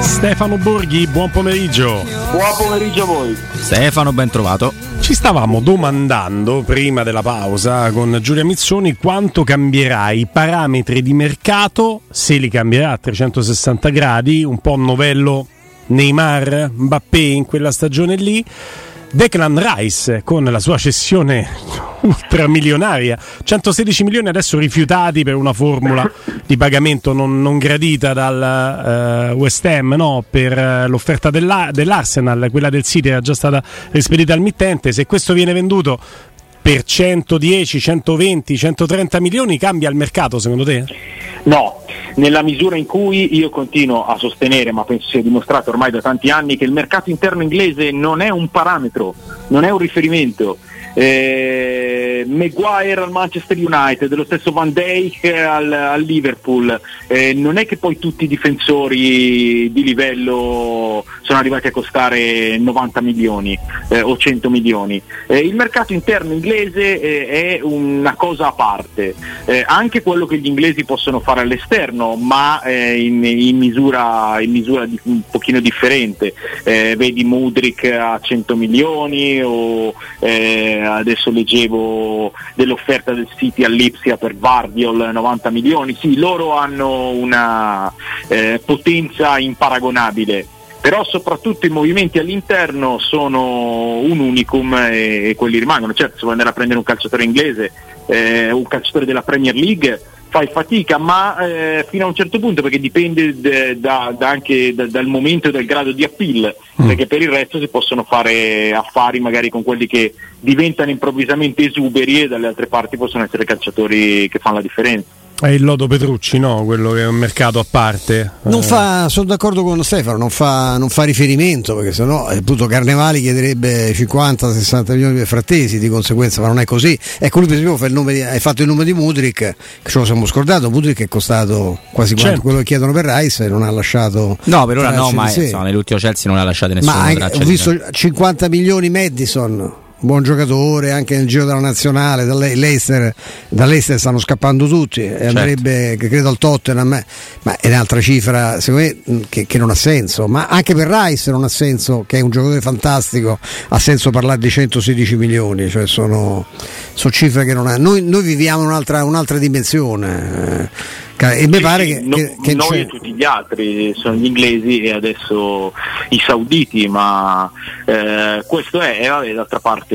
Stefano Borghi, buon pomeriggio. Buon pomeriggio a voi. Stefano, ben trovato. Ci stavamo domandando prima della pausa con Giulia Mizzoni quanto cambierà i parametri di mercato, se li cambierà a 360 gradi, un po' novello Neymar, Mbappé in quella stagione lì. Declan Rice con la sua cessione ultramilionaria, 116 milioni adesso rifiutati per una formula di pagamento non gradita dal West Ham, no? Per l'offerta dell'Arsenal, quella del City era già stata rispedita al mittente. Se questo viene venduto per 110, 120, 130 milioni cambia il mercato secondo te? No, nella misura in cui io continuo a sostenere, ma penso sia dimostrato ormai da tanti anni, che il mercato interno inglese non è un parametro, non è un riferimento. Maguire al Manchester United, lo stesso Van Dijk al Liverpool, non è che poi tutti i difensori di livello sono arrivati a costare 90 milioni o 100 milioni. Il mercato interno inglese è una cosa a parte, anche quello che gli inglesi possono fare all'esterno, ma in misura un pochino differente. Vedi Mudrick a 100 milioni o adesso leggevo dell'offerta del City a Lipsia per Guardiol 90 milioni, sì, loro hanno una potenza imparagonabile, però soprattutto i movimenti all'interno sono un unicum e quelli rimangono. Certo, se vuoi andare a prendere un calciatore inglese, un calciatore della Premier League, fai fatica, ma fino a un certo punto, perché dipende dal momento e dal grado di appeal, perché per il resto si possono fare affari magari con quelli che diventano improvvisamente esuberi e dalle altre parti possono essere calciatori che fanno la differenza. È il lodo Petrucci, no? Quello che è un mercato a parte. Sono d'accordo con Stefano, non fa riferimento, perché sennò appunto Carnevali chiederebbe 50-60 milioni per Frattesi di conseguenza, ma non è così. Ecco, lui per esempio ha fatto il nome di Mudrick, che ce lo siamo scordato. Mudrick è costato quasi quanto quello che chiedono per Rice e non ha lasciato. No, per ora no, ma nell'ultimo Chelsea non ha lasciato nessuno. Ma ho visto 50 milioni Madison, buon giocatore anche nel giro della nazionale, dall'Leicester stanno scappando tutti, certo. Andrebbe credo al Tottenham, ma è un'altra cifra secondo me che non ha senso, ma anche per Rice non ha senso, che è un giocatore fantastico, ha senso parlare di 116 milioni, cioè sono cifre che non ha. Noi viviamo un'altra dimensione, e mi pare che noi c'è. E tutti gli altri sono gli inglesi e adesso i sauditi, ma questo è, vabbè, d'altra parte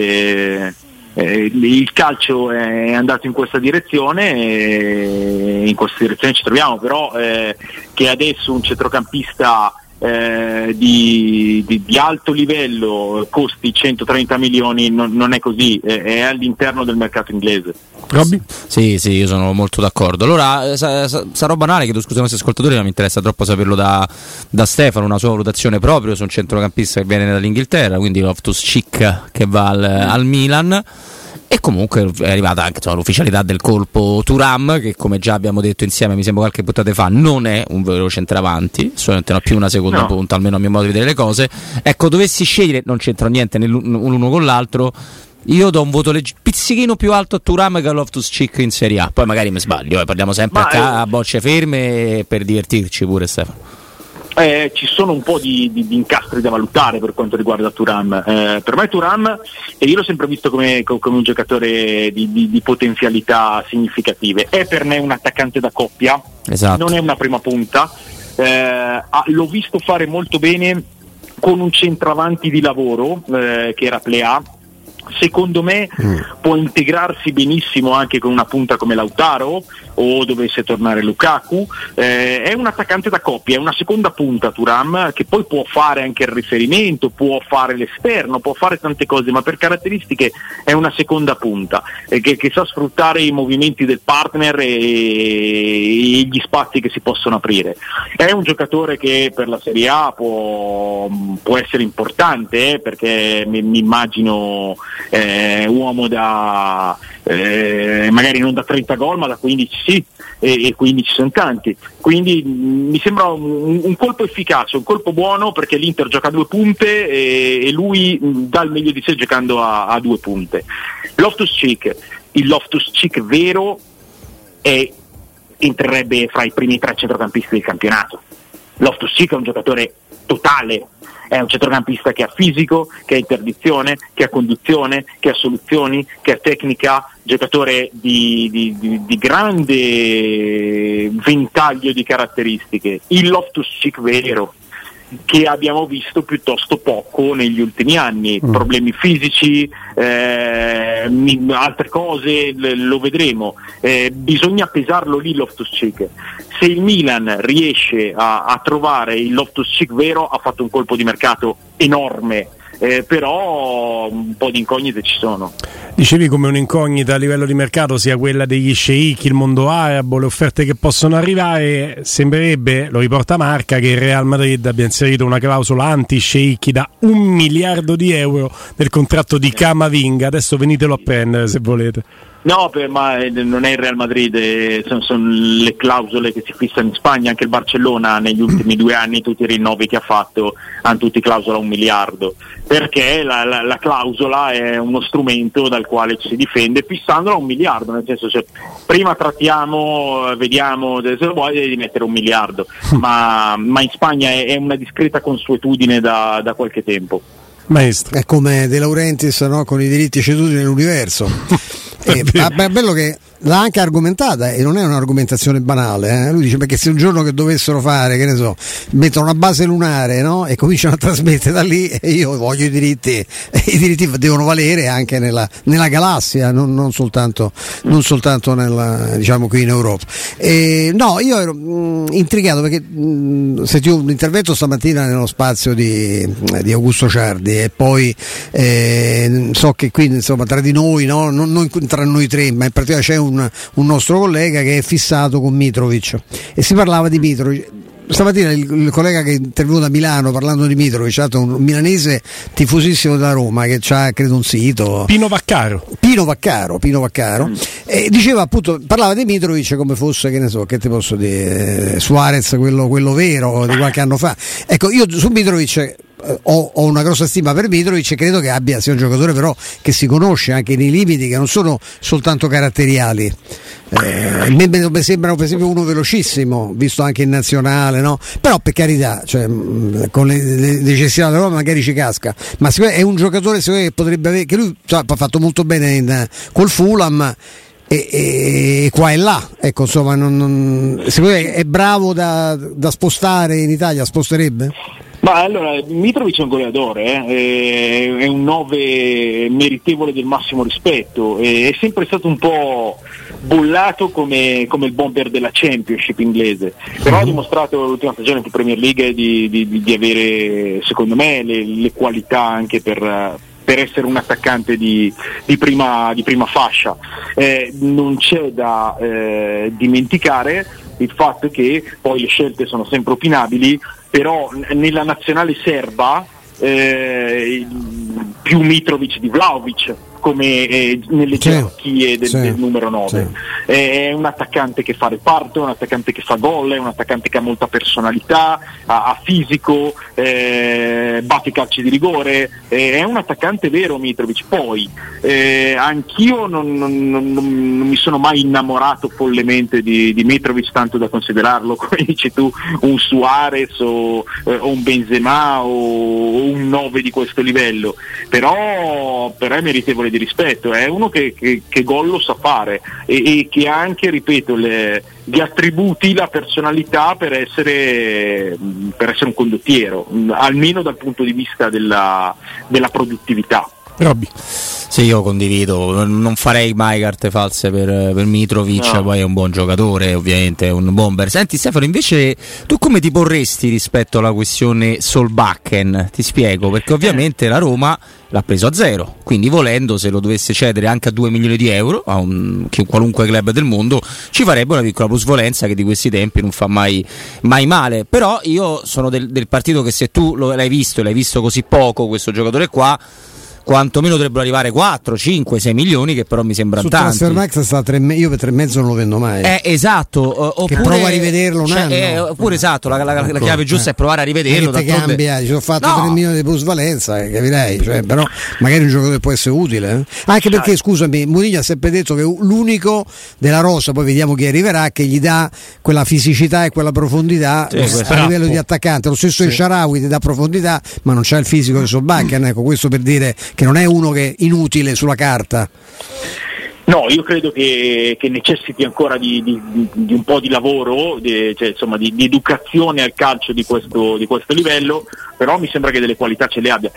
il calcio è andato in questa direzione e in questa direzione ci troviamo, però che adesso un centrocampista di alto livello costi 130 milioni non è così, è all'interno del mercato inglese. Robby? Sì, io sono molto d'accordo. Allora sarò banale, chiedo scusa ai nostri ascoltatori, non mi interessa troppo saperlo da Stefano, una sua valutazione proprio su un centrocampista che viene dall'Inghilterra, quindi Loftus-Cheek che va al Milan. E comunque è arrivata anche l'ufficialità del colpo Turam, che come già abbiamo detto insieme mi sembra qualche puntata fa non è un vero centravanti, solamente non ha più una seconda punta, almeno a mio modo di vedere le cose. Ecco, dovessi scegliere, non c'entra niente l'uno con l'altro, io do un voto pizzichino più alto a Turam che a Loftus-Cheek in Serie A, poi magari mi sbaglio, parliamo sempre a bocce ferme per divertirci pure, Stefano. Ci sono un po' di incastri da valutare per quanto riguarda Turam. Per me Turam, e io l'ho sempre visto come un giocatore di potenzialità significative, è per me un attaccante da coppia, esatto. Non è una prima punta, l'ho visto fare molto bene con un centravanti di lavoro che era Plea. Secondo me può integrarsi benissimo anche con una punta come Lautaro, o dovesse tornare Lukaku, è un attaccante da coppia, è una seconda punta Turam, che poi può fare anche il riferimento, può fare l'esterno, può fare tante cose, ma per caratteristiche è una seconda punta che sa sfruttare i movimenti del partner e gli spazi che si possono aprire. È un giocatore che per la Serie A può essere importante, perché mi immagino uomo da magari non da 30 gol ma da 15 sì, e 15 sono tanti, quindi mi sembra un colpo efficace, un colpo buono, perché l'Inter gioca a due punte e lui dà il meglio di sé giocando a due punte. Loftus-Cheek, il Loftus-Cheek vero entrerebbe fra i primi tre centrocampisti del campionato. Loftus-Cheek è un giocatore totale, è un centrocampista che ha fisico, che ha interdizione, che ha conduzione, che ha soluzioni, che ha tecnica, giocatore di grande ventaglio di caratteristiche. Il Loftus-Cheek vero, che abbiamo visto piuttosto poco negli ultimi anni, problemi fisici, altre cose, lo vedremo, bisogna pesarlo lì Loftus-Cheek. Se il Milan riesce a trovare il Loftus-Cheek vero, ha fatto un colpo di mercato enorme, però un po' di incognite ci sono. Dicevi come un'incognita a livello di mercato sia quella degli sceicchi, il mondo arabo, le offerte che possono arrivare. Sembrerebbe, lo riporta Marca, che il Real Madrid abbia inserito una clausola anti-sceicchi da 1 miliardo di euro nel contratto di Camavinga. Adesso venitelo a prendere se volete. No, ma non è il Real Madrid, sono le clausole che si fissano in Spagna. Anche il Barcellona negli ultimi 2 anni, tutti i rinnovi che ha fatto, hanno tutti clausola 1 miliardo, perché la clausola è uno strumento dal quale ci si difende fissandola a 1 miliardo, nel senso, cioè, prima trattiamo, vediamo, se lo vuoi devi mettere 1 miliardo, ma in Spagna è una discreta consuetudine da qualche tempo. Maestro. È come De Laurentiis, no? Con i diritti ceduti nell'universo. È bello che l'ha anche argomentata, e non è un'argomentazione banale. Lui dice: perché se un giorno che dovessero fare, che ne so, mettono una base lunare, no? E cominciano a trasmettere da lì, e io voglio i diritti devono valere anche nella galassia, non soltanto nella, diciamo, qui in Europa. No, io ero intrigato perché sentivo un intervento stamattina nello spazio di Augusto Ciardi, e poi so che qui, insomma, tra di noi, no? non tra noi tre, ma in pratica c'è un nostro collega che è fissato con Mitrovic, e si parlava di Mitrovic. Stamattina il collega che è intervenuto a Milano parlando di Mitrovic, un milanese tifosissimo della Roma, che c'ha credo un sito, Pino Vaccaro, e diceva appunto, parlava di Mitrovic come fosse, che ne so, che ti posso dire, Suarez, quello vero di qualche anno fa. Ecco, io su Mitrovic ho una grossa stima per Mitrovic, e credo che sia un giocatore però che si conosce anche nei limiti che non sono soltanto caratteriali. Mi sembra per esempio uno velocissimo, visto anche in nazionale, no? Però per carità, cioè, con le necessità della Roma magari ci casca, ma è un giocatore che potrebbe avere, che lui ha fatto molto bene col Fulham e qua e là, ecco, insomma, è bravo da spostare in Italia, sposterebbe? Ma allora, Mitrovic è un goleadore, è un 9 meritevole del massimo rispetto, è sempre stato un po' bollato come il bomber della Championship inglese, però ha dimostrato l'ultima stagione di Premier League di avere, secondo me, le qualità anche per essere un attaccante di prima fascia. Non c'è da dimenticare il fatto che poi le scelte sono sempre opinabili, però nella nazionale serba più Mitrovic di Vlahovic, come nelle gerarchie del numero 9. È un attaccante che fa reparto, è un attaccante che fa gol, è un attaccante che ha molta personalità, ha fisico, batte i calci di rigore, è un attaccante vero Mitrovic. Poi anch'io non mi sono mai innamorato follemente di Mitrovic, tanto da considerarlo, come dici tu, un Suarez o un Benzema o un 9 di questo livello, però è meritevole di rispetto, è uno che gol lo sa fare e che ha anche, ripeto, gli attributi, la personalità per essere un condottiero, almeno dal punto di vista della produttività. Robby. Sì, io condivido, non farei mai carte false per Mitrovic, no. Poi è un buon giocatore, ovviamente è un bomber. Senti Stefano, invece tu come ti porresti rispetto alla questione Solbakken? Ti spiego, perché ovviamente la Roma l'ha preso a zero, quindi volendo, se lo dovesse cedere anche a 2 milioni di euro a che qualunque club del mondo, ci farebbe una piccola plusvalenza che di questi tempi non fa mai male. Però io sono del partito che se tu l'hai visto e l'hai visto così poco questo giocatore qua, quantomeno dovrebbero arrivare 4, 5, 6 milioni, che però mi sembra tanti. Su Transfermarkt sta io per 3,5 non lo vendo mai. Esatto, oppure, che prova a rivederlo un anno. Oppure esatto, la chiave giusta è provare a rivederlo. Che cambia, ci sono fatto 3 milioni di plusvalenza, capirai, però magari un giocatore può essere utile. Anche perché, scusami, Mourinho ha sempre detto che l'unico della rosa, poi vediamo chi arriverà, che gli dà quella fisicità e quella profondità a livello di attaccante. Lo stesso Shaarawy ti dà profondità, ma non c'ha il fisico di Solbakken, ecco, questo per dire che non è uno che è inutile sulla carta. No, io credo che necessiti ancora di un po' di lavoro, di educazione al calcio di questo livello, però mi sembra che delle qualità ce le abbia.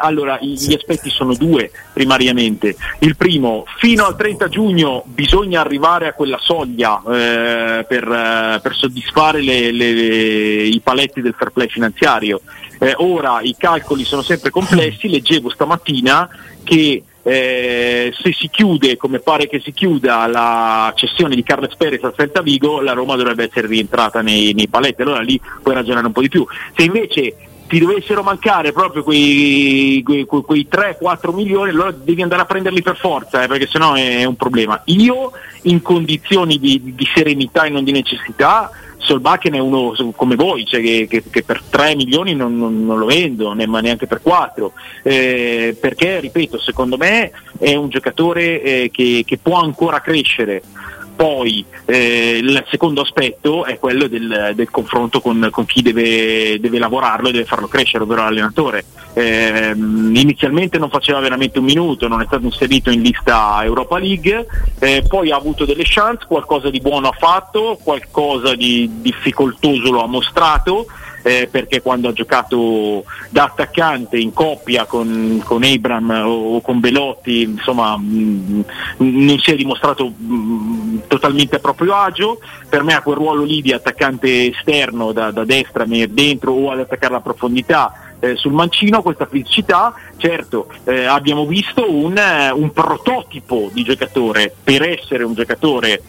Allora, gli aspetti sono due primariamente. Il primo, fino al 30 giugno bisogna arrivare a quella soglia per soddisfare i paletti del fair play finanziario. Ora i calcoli sono sempre complessi, leggevo stamattina che se si chiude, come pare che si chiuda, la cessione di Carles Perez al Celta Vigo, la Roma dovrebbe essere rientrata nei paletti, allora lì puoi ragionare un po' di più. Se invece ti dovessero mancare proprio quei 3-4 milioni, allora devi andare a prenderli per forza, perché sennò è un problema. Io, in condizioni di serenità e non di necessità, Solbakken è uno come voi, cioè che per 3 milioni non lo vendo, ma neanche per 4, perché, ripeto, secondo me è un giocatore che può ancora crescere. Poi il secondo aspetto è quello del confronto con chi deve lavorarlo e deve farlo crescere, ovvero l'allenatore. Inizialmente non faceva veramente un minuto, non è stato inserito in lista Europa League, poi ha avuto delle chance, qualcosa di buono ha fatto, qualcosa di difficoltoso lo ha mostrato, perché quando ha giocato da attaccante in coppia con Abraham o con Belotti, insomma, non si è dimostrato totalmente a proprio agio. Per me a quel ruolo lì di attaccante esterno da destra dentro o ad attaccare la profondità sul mancino, questa fisicità, certo, abbiamo visto un prototipo di giocatore. Per essere un giocatore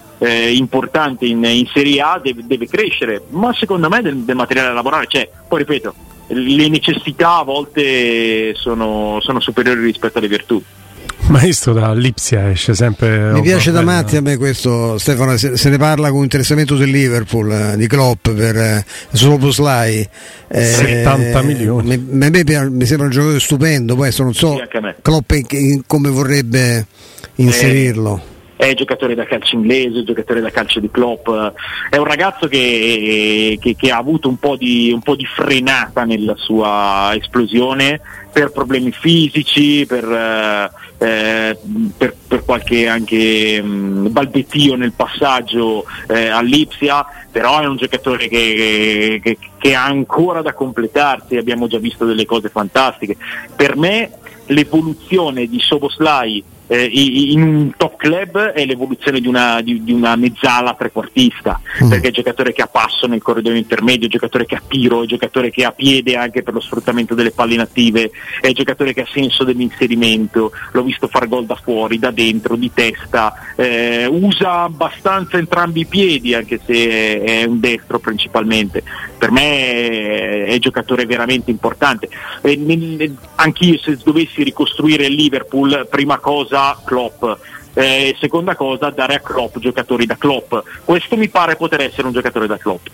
importante in Serie A deve crescere, ma secondo me del materiale da lavorare c'è. Poi ripeto, le necessità a volte sono superiori rispetto alle virtù. Maestro, da Lipsia esce sempre. Mi piace da matti a me questo, Stefano, se ne parla con interessamento del Liverpool, di Klopp per Szoboszlai, 70 milioni. Mi sembra un giocatore stupendo, questo non so Klopp come vorrebbe inserirlo. È giocatore da calcio inglese, giocatore da calcio di Klopp, è un ragazzo che ha avuto un po' di frenata nella sua esplosione per problemi fisici, per qualche anche balbettio nel passaggio a Lipsia, però è un giocatore che ha ancora da completarsi, abbiamo già visto delle cose fantastiche. Per me l'evoluzione di Szoboszlai in un top club è l'evoluzione di una mezzala trequartista, perché è un giocatore che ha passo nel corridoio intermedio, è un giocatore che ha tiro, è un giocatore che ha piede anche per lo sfruttamento delle palle inattive, è un giocatore che ha senso dell'inserimento, l'ho visto far gol da fuori, da dentro, di testa, usa abbastanza entrambi i piedi, anche se è un destro principalmente. Per me è un giocatore veramente importante. Anch'io, se dovessi ricostruire il Liverpool, prima cosa Klopp, seconda cosa dare a Klopp giocatori da Klopp. Questo mi pare poter essere un giocatore da Klopp.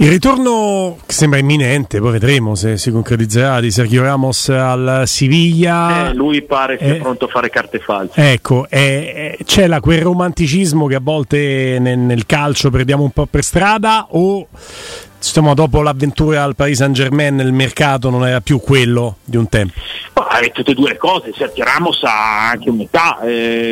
Il ritorno sembra imminente, poi vedremo se si concretizzerà, di Sergio Ramos al Siviglia. Lui pare sia pronto a fare carte false. Ecco, c'è quel romanticismo che a volte nel calcio perdiamo un po' per strada, o stiamo dopo l'avventura al Paris Saint-Germain, il mercato non era più quello di un tempo? Ma tutte e due le cose. Sergio Ramos ha anche un'età,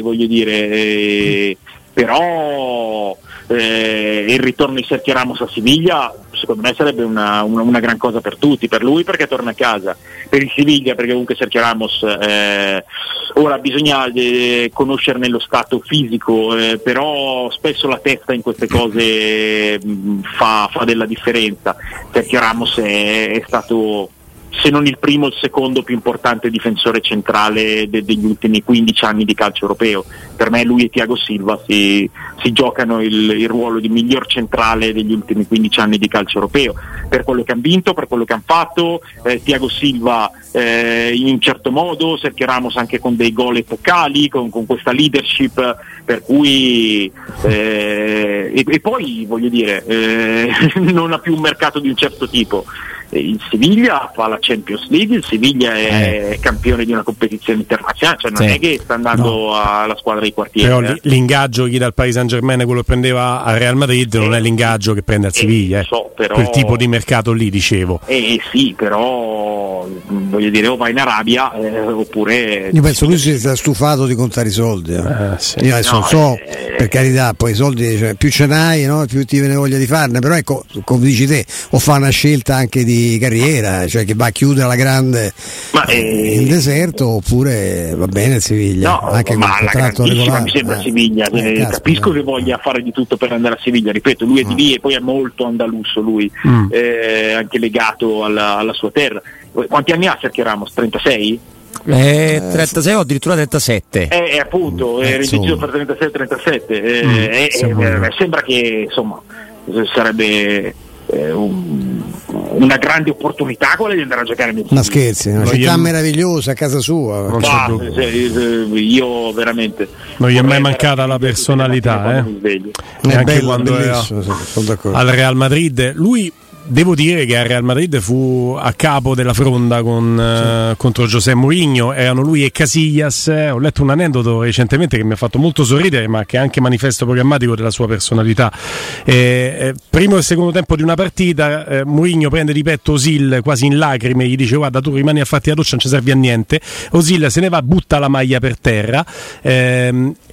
voglio dire, però il ritorno di Sergio Ramos a Siviglia secondo me sarebbe una gran cosa per tutti, per lui perché torna a casa, per il Siviglia perché comunque Sergio Ramos ora bisogna conoscerne lo stato fisico, però spesso la testa in queste cose fa della differenza. Sergio Ramos è stato, se non il primo, il secondo più importante difensore centrale degli ultimi 15 anni di calcio europeo. Per me lui e Thiago Silva si giocano il ruolo di miglior centrale degli ultimi 15 anni di calcio europeo, per quello che hanno vinto, per quello che hanno fatto. Thiago Silva in un certo modo, Sergio Ramos anche con dei gol epocali, con questa leadership, per cui e poi voglio dire non ha più un mercato di un certo tipo. Il Siviglia fa la Champions League, il Siviglia è campione di una competizione internazionale, cioè non è che sta andando alla squadra di quartiere. Però l'ingaggio che dal Paris Saint-Germain, quello che prendeva al Real Madrid, non è l'ingaggio che prende al Siviglia, però, quel tipo di mercato lì, dicevo. Sì, però voglio dire, o vai in Arabia oppure... Io penso lui si sia stufato di contare i soldi. Io adesso non so, per carità, poi i soldi, cioè, più ce n'hai, no? Più ti viene voglia di farne, però ecco, come dici te, o fa una scelta anche di carriera, cioè che va a chiudere la grande in deserto, oppure va bene Siviglia, anche ma la grandissima mi sembra Siviglia, capisco che voglia fare di tutto per andare a Siviglia, ripeto, lui è di lì e poi è molto andalusso lui, anche legato alla sua terra. Quanti anni ha Sergio Ramos? 36? 36 o addirittura 37. Appunto, è riducido per 36-37. Sembra che insomma sarebbe una grande opportunità quella di andare a giocare nel Siviglia. Ma scherzi, una città meravigliosa a casa sua. Io veramente non gli è mai mancata la personalità, anche quando era al Real Madrid. Lui, devo dire che al Real Madrid fu a capo della fronda contro José Mourinho, erano lui e Casillas. Ho letto un aneddoto recentemente che mi ha fatto molto sorridere, ma che è anche manifesto programmatico della sua personalità. Primo e secondo tempo di una partita, Mourinho prende di petto Ozil quasi in lacrime, gli dice guarda, tu rimani a farti la doccia, non ci serve a niente. Ozil se ne va, butta la maglia per terra.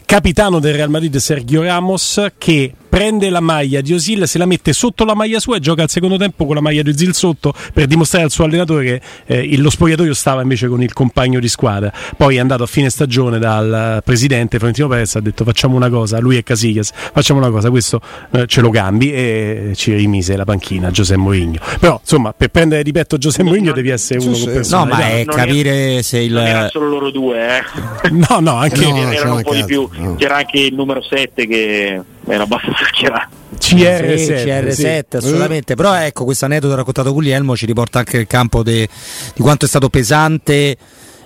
Capitano del Real Madrid Sergio Ramos, che prende la maglia di Ozil, se la mette sotto la maglia sua e gioca al secondo tempo con la maglia di Ozil sotto, per dimostrare al suo allenatore che lo spogliatoio stava invece con il compagno di squadra. Poi è andato a fine stagione dal presidente Florentino Perez, ha detto facciamo una cosa, lui e Casillas, facciamo una cosa, questo ce lo cambi, e ci rimise la panchina José Mourinho. Però insomma, per prendere di petto José Mourinho devi essere uno con personalità. No, ma è capire se il... Non erano solo loro due, No, anche... No, erano un po' di più, c'era anche il numero 7 che... era abbastanza chiaro. CR7 sì. Assolutamente. Però ecco, questo aneddoto raccontato Guglielmo ci riporta anche il campo di quanto è stato pesante,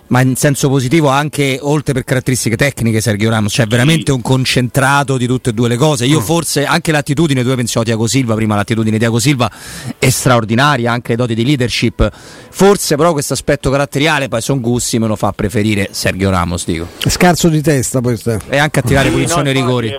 ma in senso positivo, anche oltre per caratteristiche tecniche, Sergio Ramos, cioè veramente un concentrato di tutte e due le cose. Io forse anche l'attitudine, tu hai pensato Thiago Silva prima, l'attitudine di Thiago Silva è straordinaria, anche le doti di leadership, forse però questo aspetto caratteriale, poi sono gusti, me lo fa preferire Sergio Ramos, dico. Scarso di testa poi e anche a tirare punizioni e rigori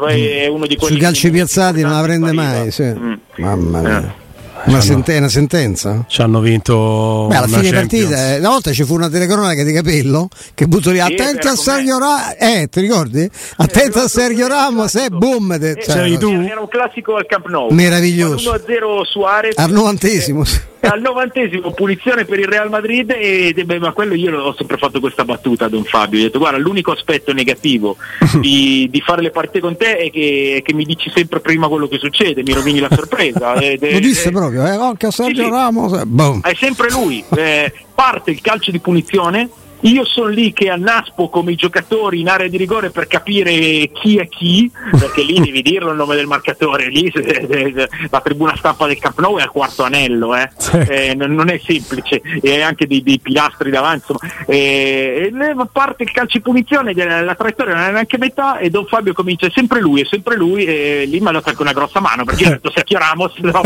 sui calci piazzati non la prende mai, sì. Mamma mia. Una sentenza? Ci hanno vinto. Beh, alla fine partita, una volta ci fu una telecronaca di Capello che butto lì, attento a Sergio Ramos, ti ricordi? Attento a Sergio Ramos, boom, c'eri tu. Era un classico al Camp Nou. Meraviglioso. 1-0 Suarez. Al 90esimo. Al 90esimo punizione per il Real Madrid ma quello io ho sempre fatto questa battuta a Don Fabio, ho detto guarda, l'unico aspetto negativo di fare le partite con te è che mi dici sempre prima quello che succede, mi rovini la sorpresa. Lo disse proprio, Sergio Ramos, boom. È sempre lui, parte il calcio di punizione, io sono lì che annaspo come i giocatori in area di rigore per capire chi è chi, perché lì devi dirlo il nome del marcatore, lì la tribuna stampa del Camp Nou è al quarto anello, non è semplice, e anche dei pilastri davanti, insomma. Parte il calcio di punizione, la traiettoria non è neanche metà e Don Fabio comincia, è sempre lui, e lì mi ha dato anche una grossa mano perché io ho detto Sergio Ramos no,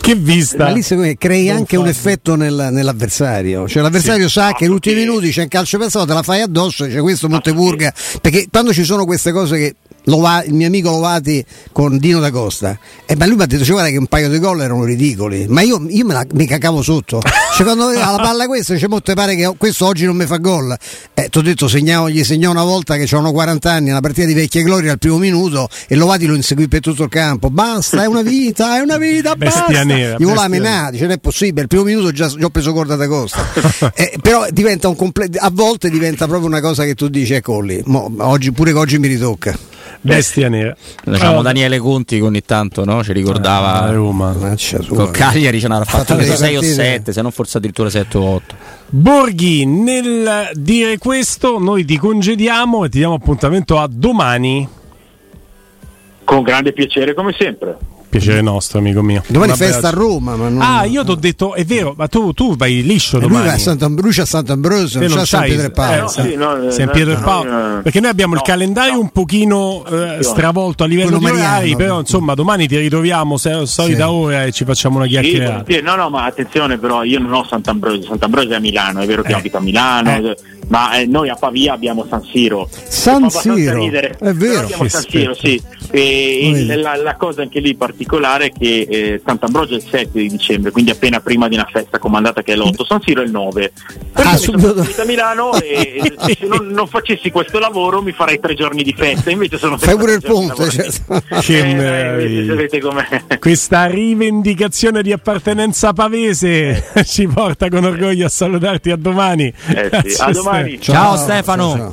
che vista. Ma lì secondo me crei anche un effetto nell'avversario, cioè l'avversario sa che negli ultimi minuti c'è un calcio pensato, te la fai addosso, c'è questo Montepurga, perché quando ci sono queste cose che il mio amico Lovati con Dino Da Costa, ma lui mi ha detto, guarda che un paio di gol erano ridicoli, ma io mi cacavo sotto, quando aveva la palla questa, te pare che questo oggi non mi fa gol, ti ho detto, gli segnò una volta che c'erano 40 anni, una partita di vecchie glorie al primo minuto, e Lovati lo inseguì per tutto il campo, basta, è una vita bestia nera, gli voleva menare, dice non è possibile, il primo minuto già ho preso corda Da Costa. Però diventa a volte diventa proprio una cosa che tu dici, ecco lì, oggi mi ritocca. Bestia nera. Diciamo Daniele Conti che ogni tanto, no, ci ricordava Roma, con Cagliari ce n'hanno fatto 6 o 7, se non forse addirittura 7 o 8. Borghi, nel dire questo noi ti congediamo e ti diamo appuntamento a domani. Con grande piacere come sempre. Piacere nostro, amico mio. Domani festa a Roma, ma non... io ti ho detto, è vero, ma tu vai liscio domani. Lui c'è a Sant'Ambrogio, non c'è San Pietro e Paolo. San Pietro e Paolo, perché noi abbiamo il calendario un pochino stravolto a livello di orari, però insomma domani ti ritroviamo solita ora e ci facciamo una chiacchierata. No, ma attenzione, però io non ho Sant'Ambrogio, Sant'Ambrogio è a Milano, è vero che abito a Milano. Ma noi a Pavia abbiamo San Siro, è vero, abbiamo San Siro, sì. E la cosa anche lì particolare è che Sant'Ambrogio è il 7 di dicembre, quindi appena prima di una festa comandata che è l'8, San Siro è il 9. Sono partito a Milano e se non facessi questo lavoro mi farei 3 giorni di festa, invece sono fai pure il punto, sapete com'è. Questa rivendicazione di appartenenza pavese ci porta con orgoglio a salutarti, a domani. Sì, a domani. Ciao Stefano. Ciao.